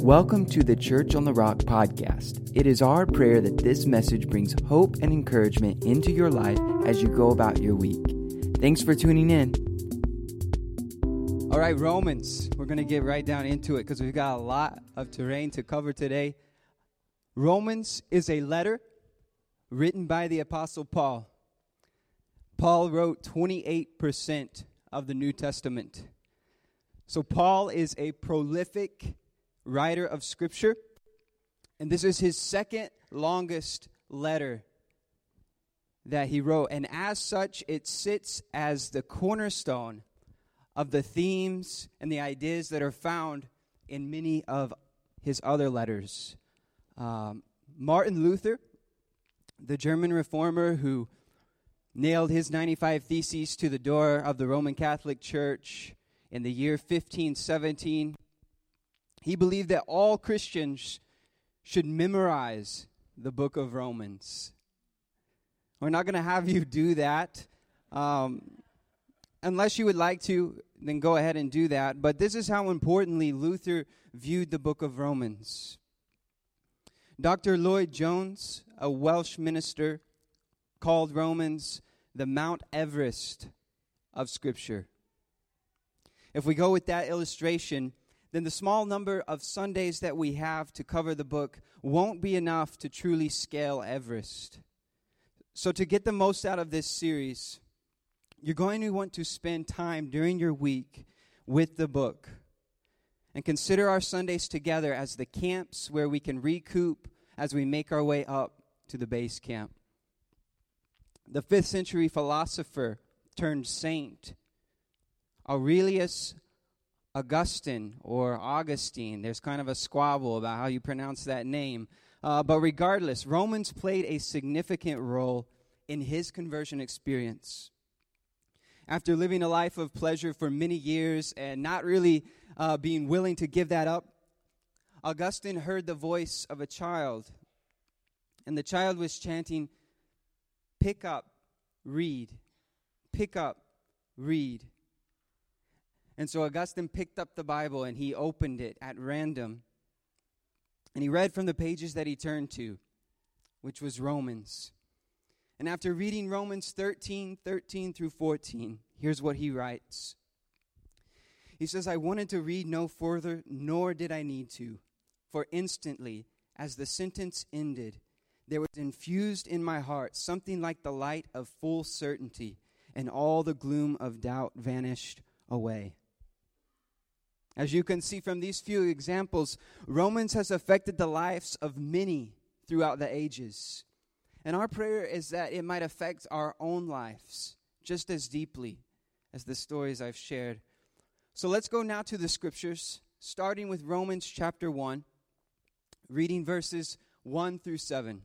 Welcome to the Church on the Rock podcast. It is our prayer that this message brings hope and encouragement into your life as you go about your week. Thanks for tuning in. All right, Romans. We're going to get right down into it because we've got a lot of terrain to cover today. Romans is a letter written by the Apostle Paul. Paul wrote 28% of the New Testament. So Paul is a prolific writer of Scripture, and this is his second longest letter that he wrote, and as such, it sits as the cornerstone of the themes and the ideas that are found in many of his other letters. Martin Luther, the German reformer who nailed his 95 Theses to the door of the Roman Catholic Church in the year 1517, he believed that all Christians should memorize the book of Romans. We're not going to have you do that. Unless you would like to, then go ahead and do that. But this is how importantly Luther viewed the book of Romans. Dr. Lloyd-Jones, a Welsh minister, called Romans the Mount Everest of Scripture. If we go with that illustration, then the small number of Sundays that we have to cover the book won't be enough to truly scale Everest. So to get the most out of this series, you're going to want to spend time during your week with the book and consider our Sundays together as the camps where we can recoup as we make our way up to the base camp. The 5th century philosopher turned saint, Aurelius Augustine, or Augustine. There's kind of a squabble about how you pronounce that name. But regardless, Romans played a significant role in his conversion experience. After living a life of pleasure for many years and not really being willing to give that up, Augustine heard the voice of a child, and the child was chanting, "Pick up, read. Pick up, read." And so Augustine picked up the Bible and he opened it at random. And he read from the pages that he turned to, which was Romans. And after reading Romans 13 through 14, here's what he writes. He says, "I wanted to read no further, nor did I need to. For instantly, as the sentence ended, there was infused in my heart something like the light of full certainty, and all the gloom of doubt vanished away." As you can see from these few examples, Romans has affected the lives of many throughout the ages. And our prayer is that it might affect our own lives just as deeply as the stories I've shared. So let's go now to the scriptures, starting with Romans chapter 1, reading verses 1 through 7.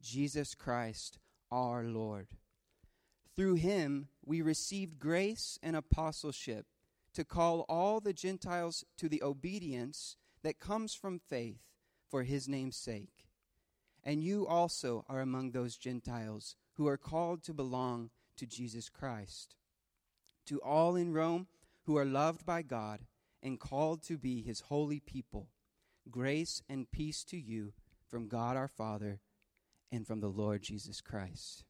Jesus Christ our Lord. Through him we received grace and apostleship to call all the Gentiles to the obedience that comes from faith for his name's sake. And you also are among those Gentiles who are called to belong to Jesus Christ. To all in Rome who are loved by God and called to be his holy people, grace and peace to you from God our Father and from the Lord Jesus Christ."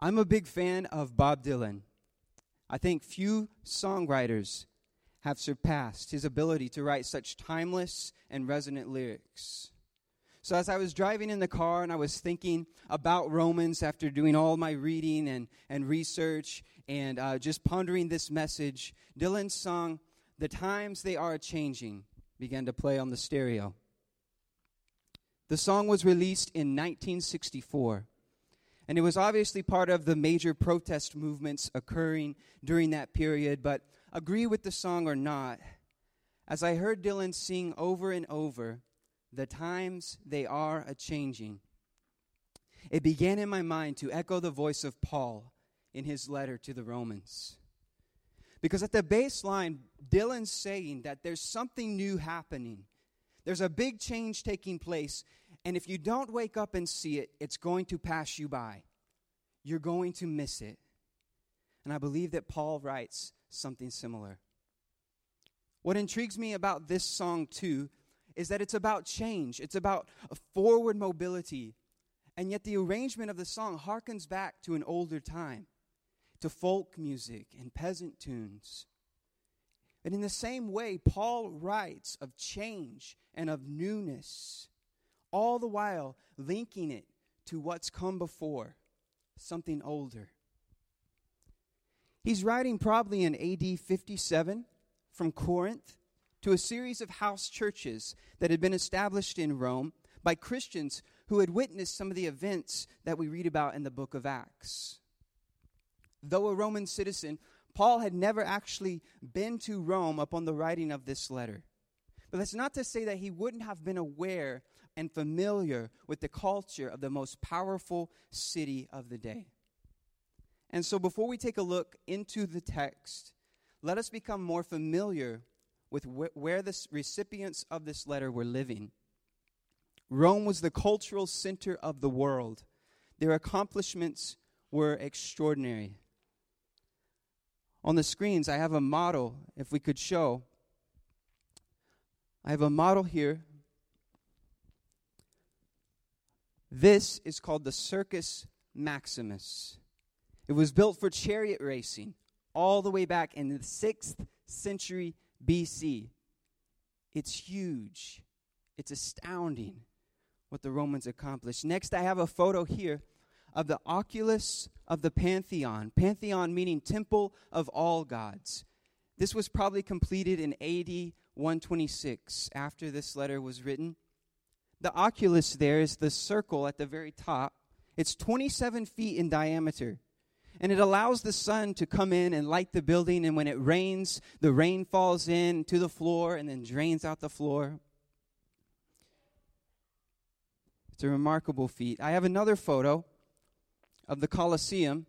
I'm a big fan of Bob Dylan. I think few songwriters have surpassed his ability to write such timeless and resonant lyrics. So as I was driving in the car and I was thinking about Romans after doing all my reading and research and just pondering this message, Dylan's song, "The Times They Are Changing," began to play on the stereo. The song was released in 1964, and it was obviously part of the major protest movements occurring during that period, but agree with the song or not, as I heard Dylan sing over and over, "The times they are a-changing," it began in my mind to echo the voice of Paul in his letter to the Romans. Because at the baseline, Dylan's saying that there's something new happening. There's a big change taking place, and if you don't wake up and see it, it's going to pass you by. You're going to miss it. And I believe that Paul writes something similar. What intrigues me about this song, too, is that it's about change. It's about a forward mobility. And yet the arrangement of the song harkens back to an older time, to folk music and peasant tunes. And in the same way, Paul writes of change and of newness, all the while linking it to what's come before, something older. He's writing probably in AD 57 from Corinth to a series of house churches that had been established in Rome by Christians who had witnessed some of the events that we read about in the book of Acts. Though a Roman citizen, Paul had never actually been to Rome upon the writing of this letter. But that's not to say that he wouldn't have been aware and familiar with the culture of the most powerful city of the day. And so before we take a look into the text, let us become more familiar with where the recipients of this letter were living. Rome was the cultural center of the world. Their accomplishments were extraordinary. On the screens, I have a model, if we could show. I have a model here. This is called the Circus Maximus. It was built for chariot racing all the way back in the 6th century BC. It's huge. It's astounding what the Romans accomplished. Next, I have a photo here of the Oculus of the Pantheon. Pantheon meaning temple of all gods. This was probably completed in AD 126 after this letter was written. The oculus there is the circle at the very top. It's 27 feet in diameter, and it allows the sun to come in and light the building, and when it rains, the rain falls in to the floor and then drains out the floor. It's a remarkable feat. I have another photo of the Colosseum,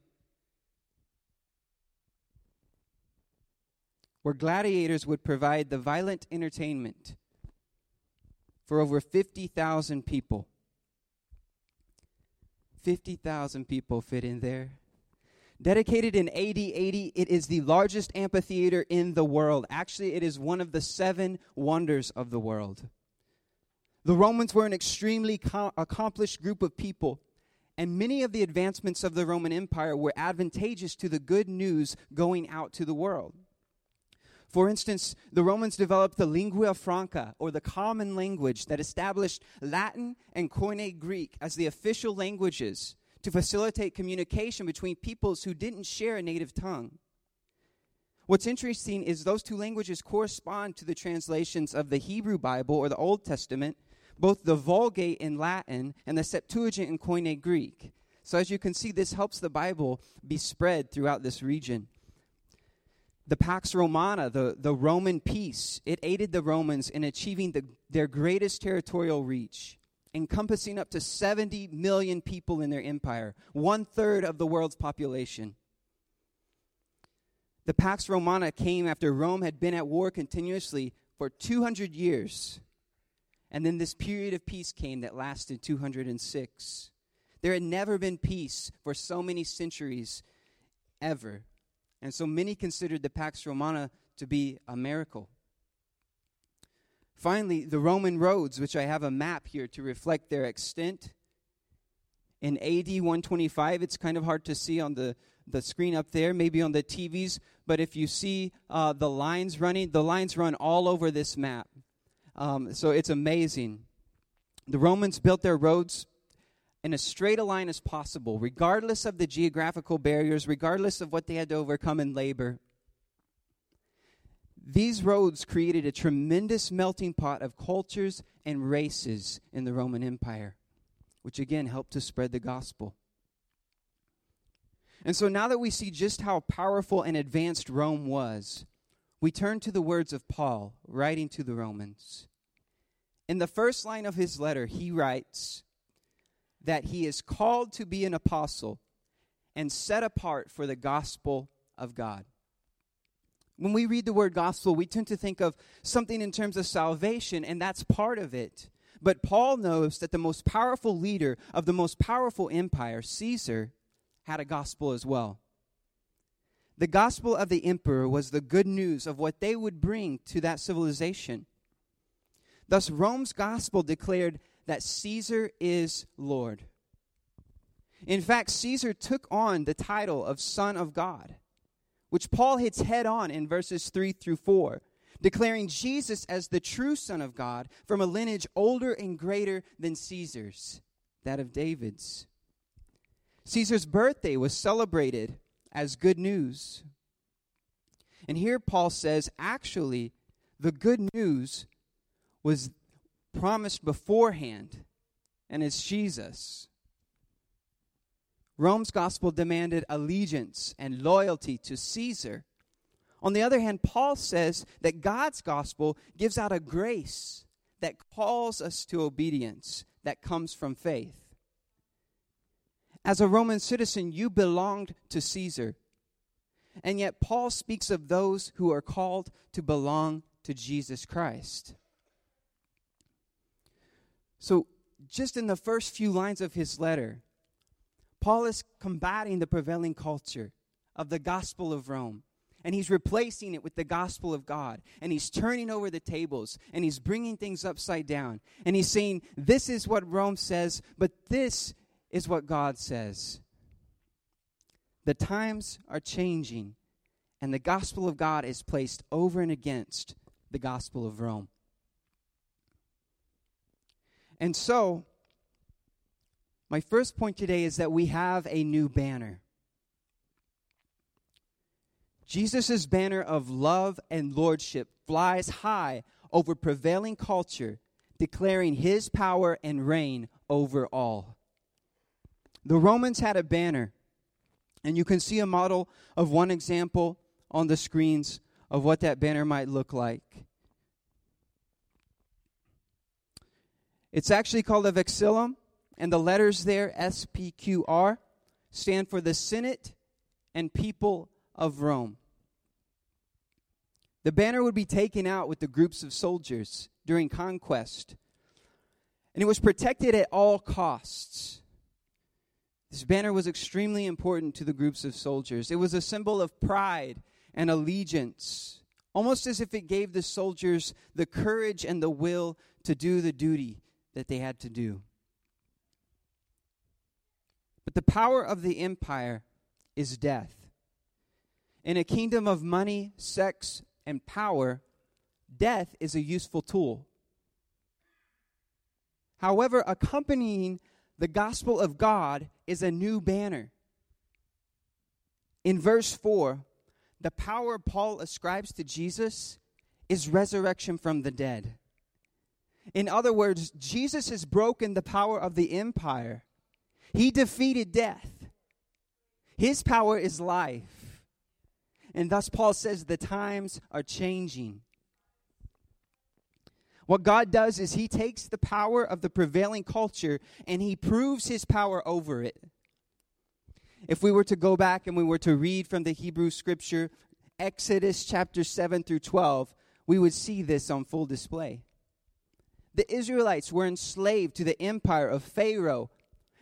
where gladiators would provide the violent entertainment for over 50,000 people. 50,000 people fit in there. Dedicated in AD 80, it is the largest amphitheater in the world. Actually, it is one of the 7 wonders of the world. The Romans were an extremely accomplished group of people, and many of the advancements of the Roman Empire were advantageous to the good news going out to the world. For instance, the Romans developed the lingua franca, or the common language, that established Latin and Koine Greek as the official languages to facilitate communication between peoples who didn't share a native tongue. What's interesting is those two languages correspond to the translations of the Hebrew Bible, or the Old Testament, both the Vulgate in Latin and the Septuagint in Koine Greek. So as you can see, this helps the Bible be spread throughout this region. The Pax Romana, the Roman peace, it aided the Romans in achieving their greatest territorial reach, encompassing up to 70 million people in their empire, 1/3 of the world's population. The Pax Romana came after Rome had been at war continuously for 200 years. And then this period of peace came that lasted 206. There had never been peace for so many centuries ever. And so many considered the Pax Romana to be a miracle. Finally, the Roman roads, which I have a map here to reflect their extent. In AD 125, it's kind of hard to see on the screen up there, maybe on the TVs, but if you see the lines running, the lines run all over this map. So it's amazing. The Romans built their roads in as straight a line as possible, regardless of the geographical barriers, regardless of what they had to overcome in labor. These roads created a tremendous melting pot of cultures and races in the Roman Empire, which again helped to spread the gospel. And so now that we see just how powerful and advanced Rome was, we turn to the words of Paul, writing to the Romans. In the first line of his letter, he writes that he is called to be an apostle and set apart for the gospel of God. When we read the word gospel, we tend to think of something in terms of salvation, and that's part of it. But Paul knows that the most powerful leader of the most powerful empire, Caesar, had a gospel as well. The gospel of the emperor was the good news of what they would bring to that civilization. Thus, Rome's gospel declared that Caesar is Lord. In fact, Caesar took on the title of Son of God, which Paul hits head on in verses 3 through 4, declaring Jesus as the true Son of God from a lineage older and greater than Caesar's, that of David's. Caesar's birthday was celebrated as good news. And here Paul says, actually, the good news was promised beforehand, and it's Jesus. Rome's gospel demanded allegiance and loyalty to Caesar. On the other hand, Paul says that God's gospel gives out a grace that calls us to obedience that comes from faith. As a Roman citizen, you belonged to Caesar. And yet Paul speaks of those who are called to belong to Jesus Christ. So just in the first few lines of his letter, Paul is combating the prevailing culture of the gospel of Rome, and he's replacing it with the gospel of God, and he's turning over the tables, and he's bringing things upside down, and he's saying, this is what Rome says, but this is what God says. The times are changing, and the gospel of God is placed over and against the gospel of Rome. And so, my first point today is that we have a new banner. Jesus' banner of love and lordship flies high over prevailing culture, declaring his power and reign over all. The Romans had a banner, and you can see a model of one example on the screens of what that banner might look like. It's actually called a vexillum. And the letters there, S-P-Q-R, stand for the Senate and People of Rome. The banner would be taken out with the groups of soldiers during conquest, and it was protected at all costs. This banner was extremely important to the groups of soldiers. It was a symbol of pride and allegiance, almost as if it gave the soldiers the courage and the will to do the duty that they had to do. But the power of the empire is death. In a kingdom of money, sex, and power, death is a useful tool. However, accompanying the gospel of God is a new banner. In verse 4, the power Paul ascribes to Jesus is resurrection from the dead. In other words, Jesus has broken the power of the empire. He defeated death. His power is life. And thus Paul says the times are changing. What God does is he takes the power of the prevailing culture and he proves his power over it. If we were to go back and we were to read from the Hebrew scripture, Exodus chapter 7 through 12, we would see this on full display. The Israelites were enslaved to the empire of Pharaoh,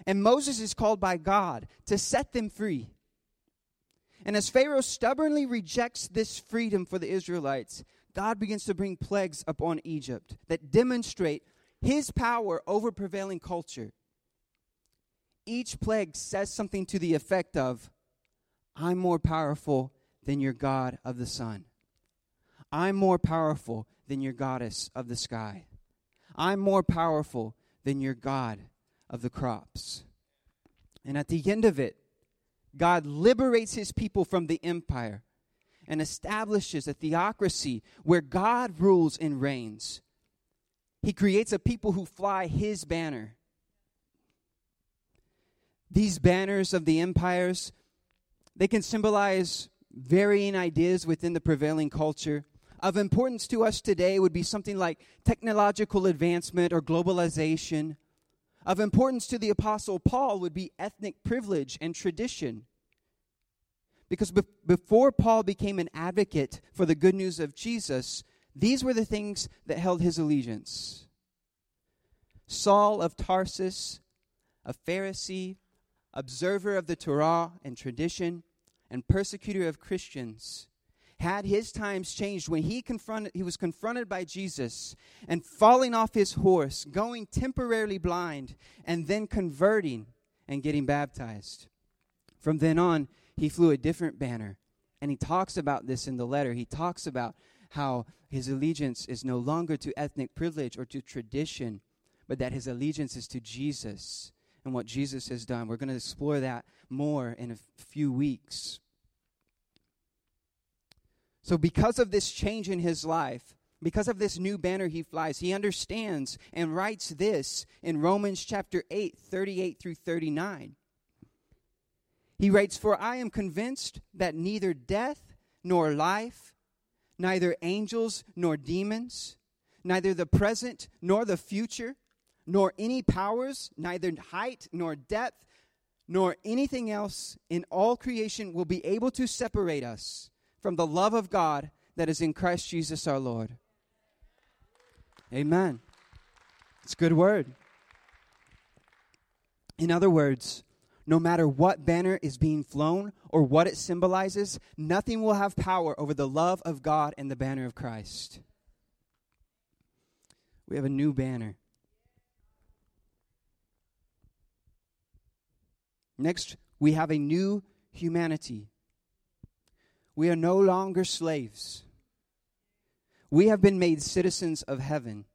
and Moses is called by God to set them free. And as Pharaoh stubbornly rejects this freedom for the Israelites, God begins to bring plagues upon Egypt that demonstrate his power over prevailing culture. Each plague says something to the effect of, I'm more powerful than your God of the sun. I'm more powerful than your goddess of the sky. I'm more powerful than your God of the crops. And at the end of it, God liberates his people from the empire and establishes a theocracy where God rules and reigns. He creates a people who fly his banner. These banners of the empires, they can symbolize varying ideas within the prevailing culture. Of importance to us today would be something like technological advancement or globalization. Of importance to the Apostle Paul would be ethnic privilege and tradition. Because before Paul became an advocate for the good news of Jesus, these were the things that held his allegiance. Saul of Tarsus, a Pharisee, observer of the Torah and tradition, and persecutor of Christians, had his times changed when he was confronted by Jesus and falling off his horse, going temporarily blind, and then converting and getting baptized. From then on, he flew a different banner, and he talks about this in the letter. He talks about how his allegiance is no longer to ethnic privilege or to tradition, but that his allegiance is to Jesus and what Jesus has done. We're going to explore that more in a few weeks. So because of this change in his life, because of this new banner he flies, he understands and writes this in Romans chapter 8, 38 through 39. He writes, "For I am convinced that neither death nor life, neither angels nor demons, neither the present nor the future, nor any powers, neither height nor depth, nor anything else in all creation will be able to separate us from the love of God that is in Christ Jesus our Lord." Amen. It's a good word. In other words, no matter what banner is being flown or what it symbolizes, nothing will have power over the love of God and the banner of Christ. We have a new banner. Next, we have a new humanity. We are no longer slaves. We have been made citizens of heaven.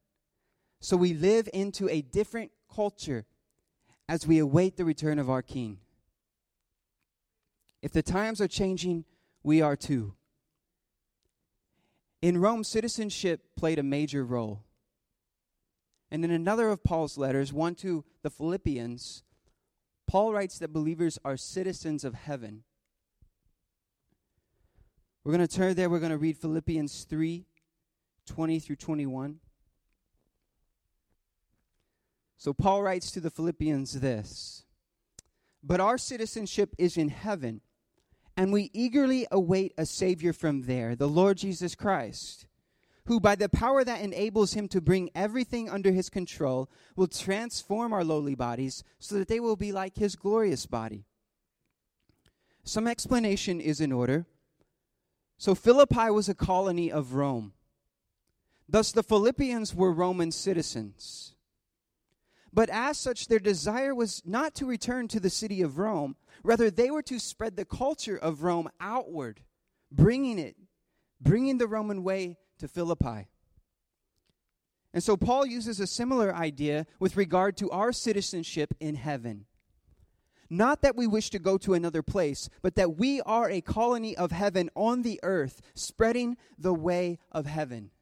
So we live into a different culture as we await the return of our King. If the times are changing, we are too. In Rome, citizenship played a major role. And in another of Paul's letters, one to the Philippians, Paul writes that believers are citizens of heaven. We're going to turn there. We're going to read Philippians 3, 20 through 21. So Paul writes to the Philippians this: "But our citizenship is in heaven, and we eagerly await a Savior from there, the Lord Jesus Christ, who by the power that enables him to bring everything under his control will transform our lowly bodies so that they will be like his glorious body." Some explanation is in order. So Philippi was a colony of Rome. Thus the Philippians were Roman citizens. But as such, their desire was not to return to the city of Rome. Rather, they were to spread the culture of Rome outward, bringing the Roman way to Philippi. And so Paul uses a similar idea with regard to our citizenship in heaven. Not that we wish to go to another place, but that we are a colony of heaven on the earth, spreading the way of heaven.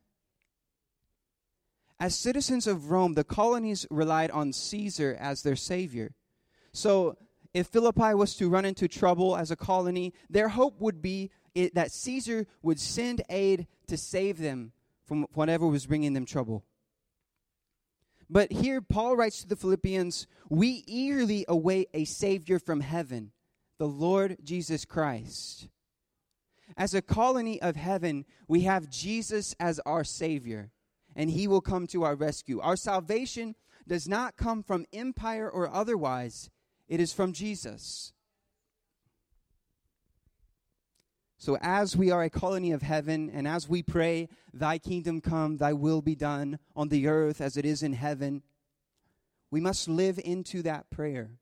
As citizens of Rome, the colonies relied on Caesar as their savior. So if Philippi was to run into trouble as a colony, their hope would be that Caesar would send aid to save them from whatever was bringing them trouble. But here Paul writes to the Philippians, "We eagerly await a Savior from heaven, the Lord Jesus Christ." As a colony of heaven, we have Jesus as our Savior, and he will come to our rescue. Our salvation does not come from empire or otherwise. It is from Jesus. So as we are a colony of heaven, and as we pray, "Thy kingdom come, thy will be done on the earth as it is in heaven," we must live into that prayer.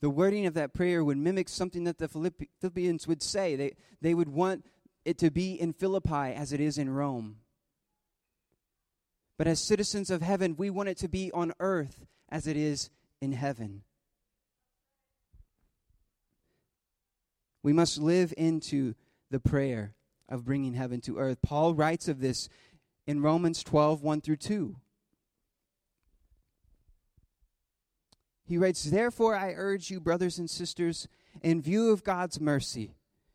The wording of that prayer would mimic something that the Philippians would say. They would want it to be in Philippi as it is in Rome. But as citizens of heaven, we want it to be on earth as it is in heaven. We must live into the prayer of bringing heaven to earth. Paul writes of this in Romans 12, 1 through 2. He writes, "Therefore I urge you, brothers and sisters, in view of God's mercy,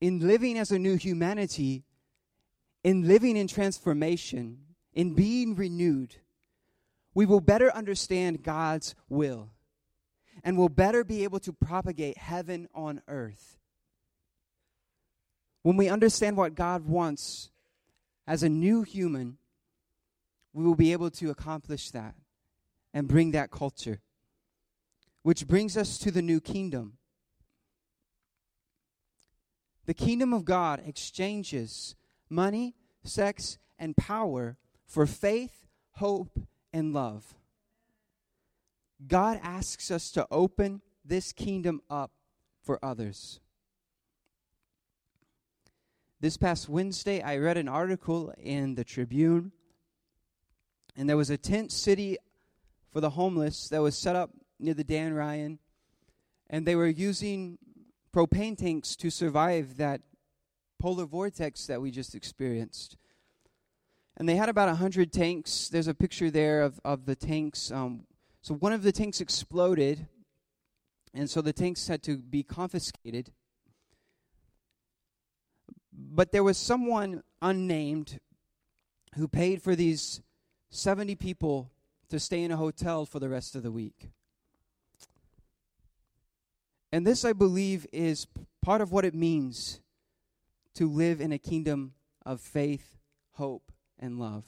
In living as a new humanity, in living in transformation, in being renewed, we will better understand God's will and will better be able to propagate heaven on earth. When we understand what God wants as a new human, we will be able to accomplish that and bring that culture, which brings us to the new kingdom. The kingdom of God exchanges money, sex, and power for faith, hope, and love. God asks us to open this kingdom up for others. This past Wednesday, I read an article in the Tribune, and there was a tent city for the homeless that was set up near the Dan Ryan, and they were using propane tanks to survive that polar vortex that we just experienced. And they had about 100 tanks. There's a picture there of the tanks. So one of the tanks exploded, and so the tanks had to be confiscated. But there was someone unnamed who paid for these 70 people to stay in a hotel for the rest of the week. And this, I believe, is part of what it means to live in a kingdom of faith, hope, and love.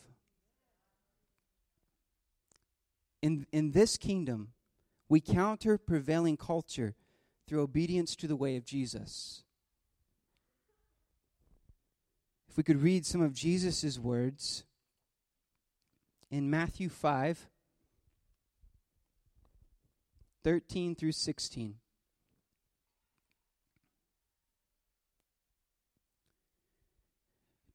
In this kingdom, we counter prevailing culture through obedience to the way of Jesus. If we could read some of Jesus' words in Matthew 5, 13 through 16.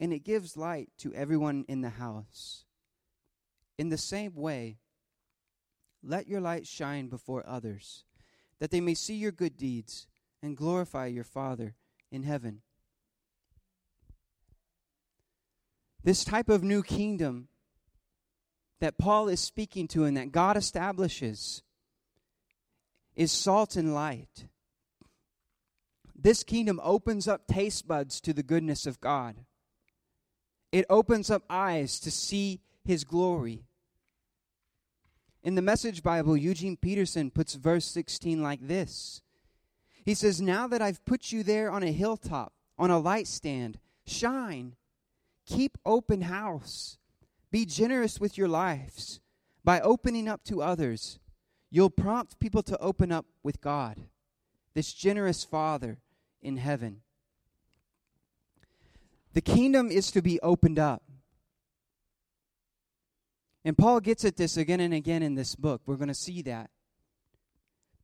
and it gives light to everyone in the house. In the same way, let your light shine before others, that they may see your good deeds and glorify your Father in heaven." This type of new kingdom that Paul is speaking to and that God establishes is salt and light. This kingdom opens up taste buds to the goodness of God. It opens up eyes to see his glory. In the Message Bible, Eugene Peterson puts verse 16 like this. He says, "Now that I've put you there on a hilltop, on a light stand, shine, keep open house, be generous with your lives. By opening up to others, you'll prompt people to open up with God, this generous Father in heaven." The kingdom is to be opened up. And Paul gets at this again and again in this book. We're going to see that.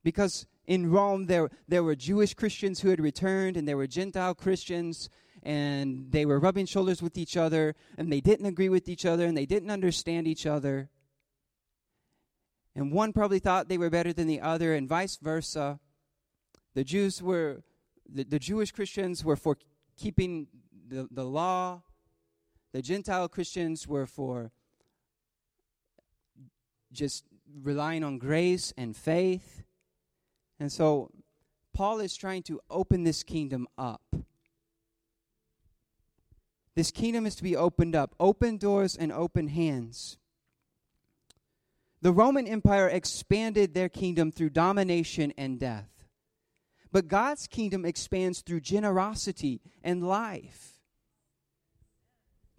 Because in Rome, there were Jewish Christians who had returned, and there were Gentile Christians, and they were rubbing shoulders with each other, and they didn't agree with each other, and they didn't understand each other. And one probably thought they were better than the other, and vice versa. The Jewish Christians were for keeping the law. The Gentile Christians were for just relying on grace and faith. And so Paul is trying to open this kingdom up. This kingdom is to be opened up, open doors and open hands. The Roman Empire expanded their kingdom through domination and death. But God's kingdom expands through generosity and life.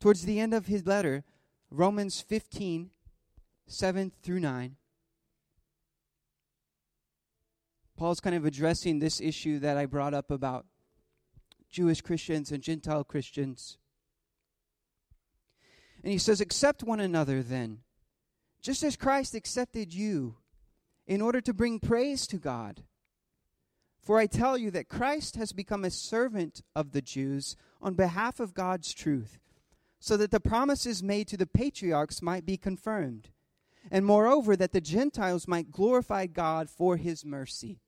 Towards the end of his letter, Romans 15, 7 through 9, Paul's kind of addressing this issue that I brought up about Jewish Christians and Gentile Christians. And he says, accept one another then, just as Christ accepted you, in order to bring praise to God. For I tell you that Christ has become a servant of the Jews on behalf of God's truth, so that the promises made to the patriarchs might be confirmed, and moreover, that the Gentiles might glorify God for his mercy.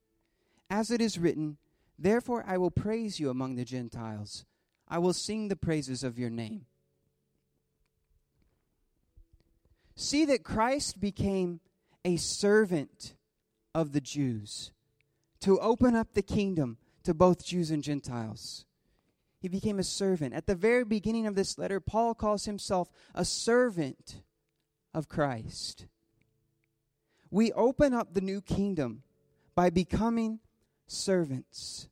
As it is written, therefore I will praise you among the Gentiles. I will sing the praises of your name. See that Christ became a servant of the Jews to open up the kingdom to both Jews and Gentiles. He became a servant. At the very beginning of this letter, Paul calls himself a servant of Christ. We open up the new kingdom by becoming servants,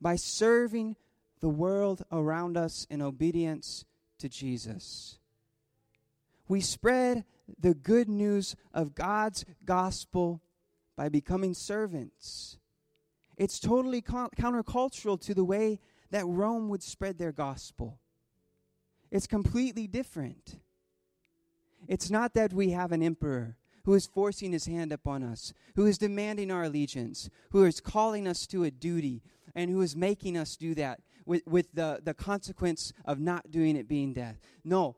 by serving the world around us in obedience to Jesus. We spread the good news of God's gospel by becoming servants. It's totally countercultural to the way that Rome would spread their gospel. It's completely different. It's not that we have an emperor who is forcing his hand upon us, who is demanding our allegiance, who is calling us to a duty, and who is making us do that with the consequence of not doing it being death. No,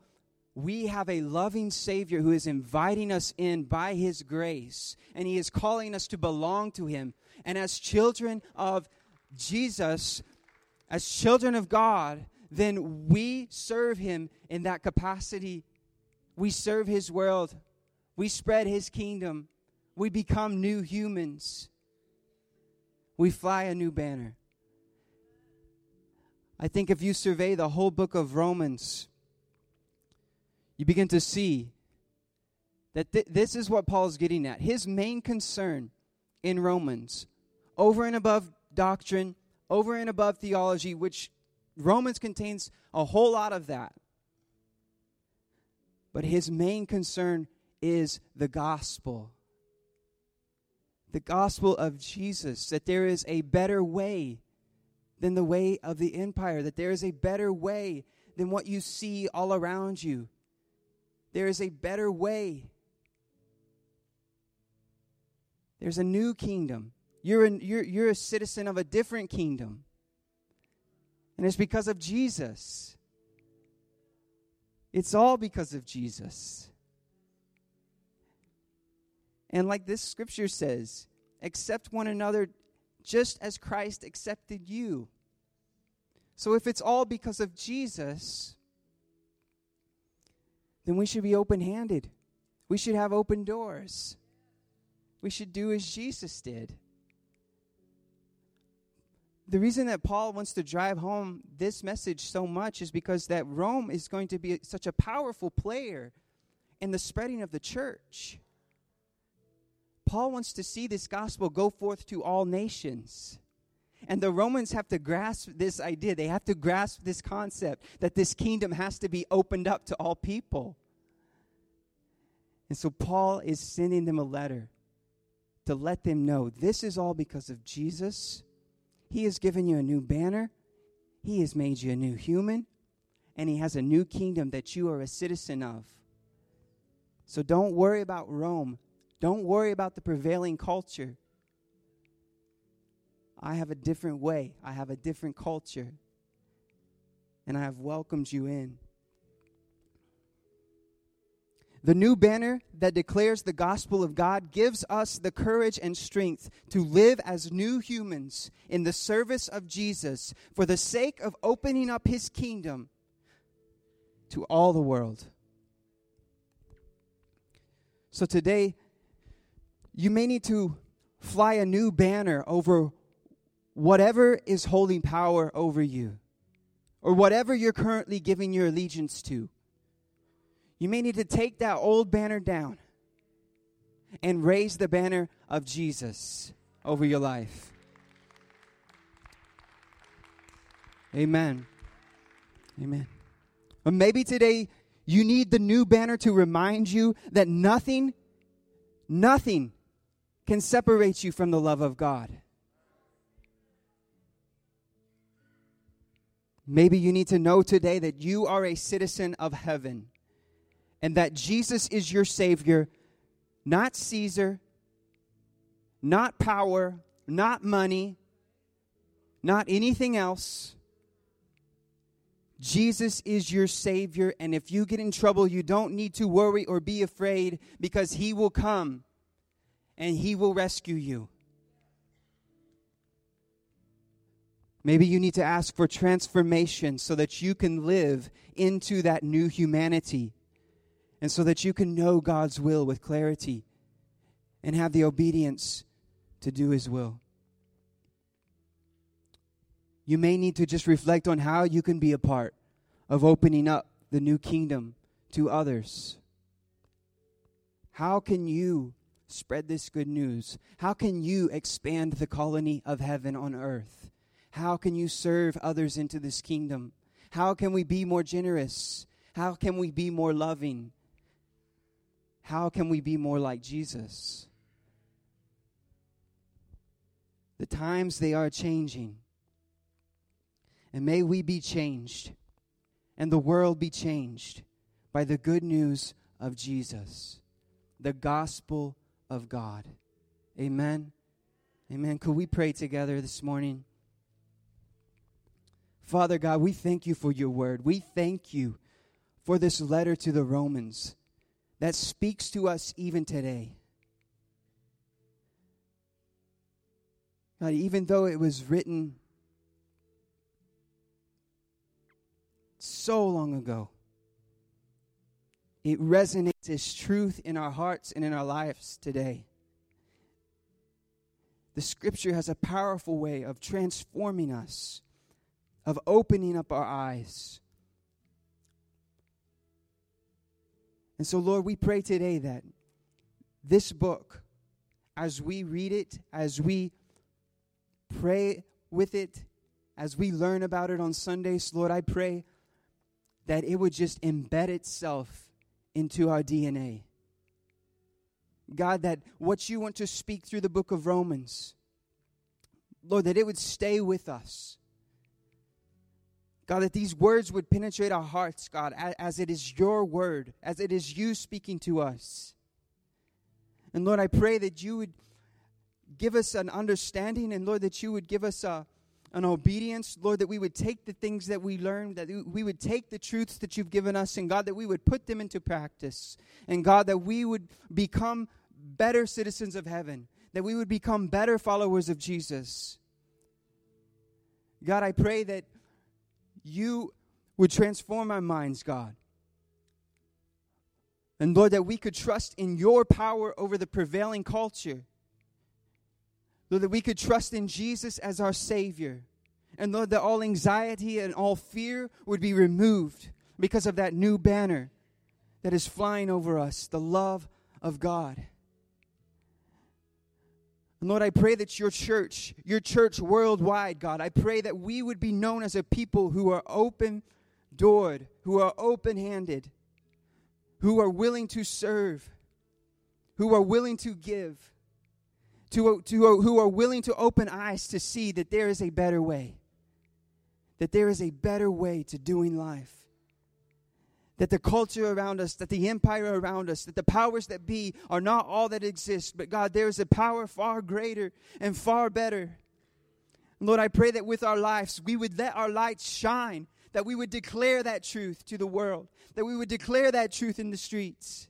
we have a loving Savior who is inviting us in by his grace, and he is calling us to belong to him. And as children of Jesus, as children of God, then we serve him in that capacity. We serve his world. We spread his kingdom. We become new humans. We fly a new banner. I think if you survey the whole book of Romans, you begin to see that this is what Paul's getting at. His main concern in Romans, over and above doctrine, over and above theology, which Romans contains a whole lot of that. But his main concern is the gospel of Jesus, that there is a better way than the way of the empire, that there is a better way than what you see all around you. There is a better way. There's a new kingdom. You're a citizen of a different kingdom. And it's because of Jesus. It's all because of Jesus. And like this scripture says, accept one another just as Christ accepted you. So if it's all because of Jesus, then we should be open-handed. We should have open doors. We should do as Jesus did. The reason that Paul wants to drive home this message so much is because that Rome is going to be such a powerful player in the spreading of the church. Paul wants to see this gospel go forth to all nations. And the Romans have to grasp this idea. They have to grasp this concept that this kingdom has to be opened up to all people. And so Paul is sending them a letter to let them know this is all because of Jesus. He has given you a new banner. He has made you a new human. And he has a new kingdom that you are a citizen of. So don't worry about Rome. Don't worry about the prevailing culture. I have a different way. I have a different culture. And I have welcomed you in. The new banner that declares the gospel of God gives us the courage and strength to live as new humans in the service of Jesus for the sake of opening up his kingdom to all the world. So today, you may need to fly a new banner over whatever is holding power over you, or whatever you're currently giving your allegiance to. You may need to take that old banner down and raise the banner of Jesus over your life. Amen. Amen. Or maybe today you need the new banner to remind you that nothing can separate you from the love of God. Maybe you need to know today that you are a citizen of heaven and that Jesus is your Savior, not Caesar, not power, not money, not anything else. Jesus is your Savior, and if you get in trouble, you don't need to worry or be afraid because He will come and He will rescue you. Maybe you need to ask for transformation so that you can live into that new humanity and so that you can know God's will with clarity and have the obedience to do His will. You may need to just reflect on how you can be a part of opening up the new kingdom to others. How can you spread this good news? How can you expand the colony of heaven on earth? How can you serve others into this kingdom? How can we be more generous? How can we be more loving? How can we be more like Jesus? The times, they are changing. And may we be changed and the world be changed by the good news of Jesus, the gospel of God. Amen. Amen. Could we pray together this morning? Father God, we thank you for your word. We thank you for this letter to the Romans that speaks to us even today. God, even though it was written so long ago, it resonates as truth in our hearts and in our lives today. The Scripture has a powerful way of transforming us, of opening up our eyes. And so, Lord, we pray today that this book, as we read it, as we pray with it, as we learn about it on Sundays, Lord, I pray that it would just embed itself into our DNA. God, that what you want to speak through the book of Romans, Lord, that it would stay with us. God, that these words would penetrate our hearts, God, as it is your word, as it is you speaking to us. And Lord, I pray that you would give us an understanding, and Lord, that you would give us an obedience, Lord, that we would take the things that we learned, that we would take the truths that you've given us, and God, that we would put them into practice. And God, that we would become better citizens of heaven, that we would become better followers of Jesus. God, I pray that you would transform our minds, God. And Lord, that we could trust in your power over the prevailing culture. Lord, that we could trust in Jesus as our Savior. And Lord, that all anxiety and all fear would be removed because of that new banner that is flying over us, the love of God. And Lord, I pray that your church worldwide, God, I pray that we would be known as a people who are open-doored, who are open-handed, who are willing to serve, who are willing to give, who are willing to open eyes to see that there is a better way, that there is a better way to doing life, that the culture around us, that the empire around us, that the powers that be are not all that exists, but God, there is a power far greater and far better. And Lord, I pray that with our lives, we would let our lights shine, that we would declare that truth to the world, that we would declare that truth in the streets,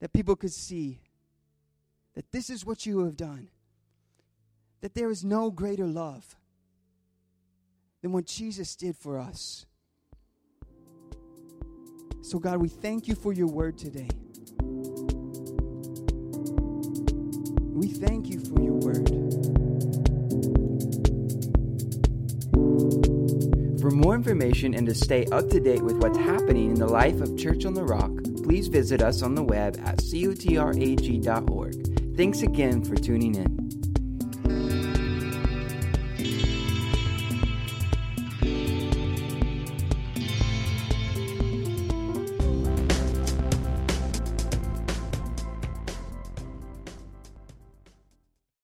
that people could see that this is what you have done, that there is no greater love than what Jesus did for us. So, God, we thank you for your word today. We thank you for your word. For more information and to stay up to date with what's happening in the life of Church on the Rock, please visit us on the web at cotrag.org. Thanks again for tuning in.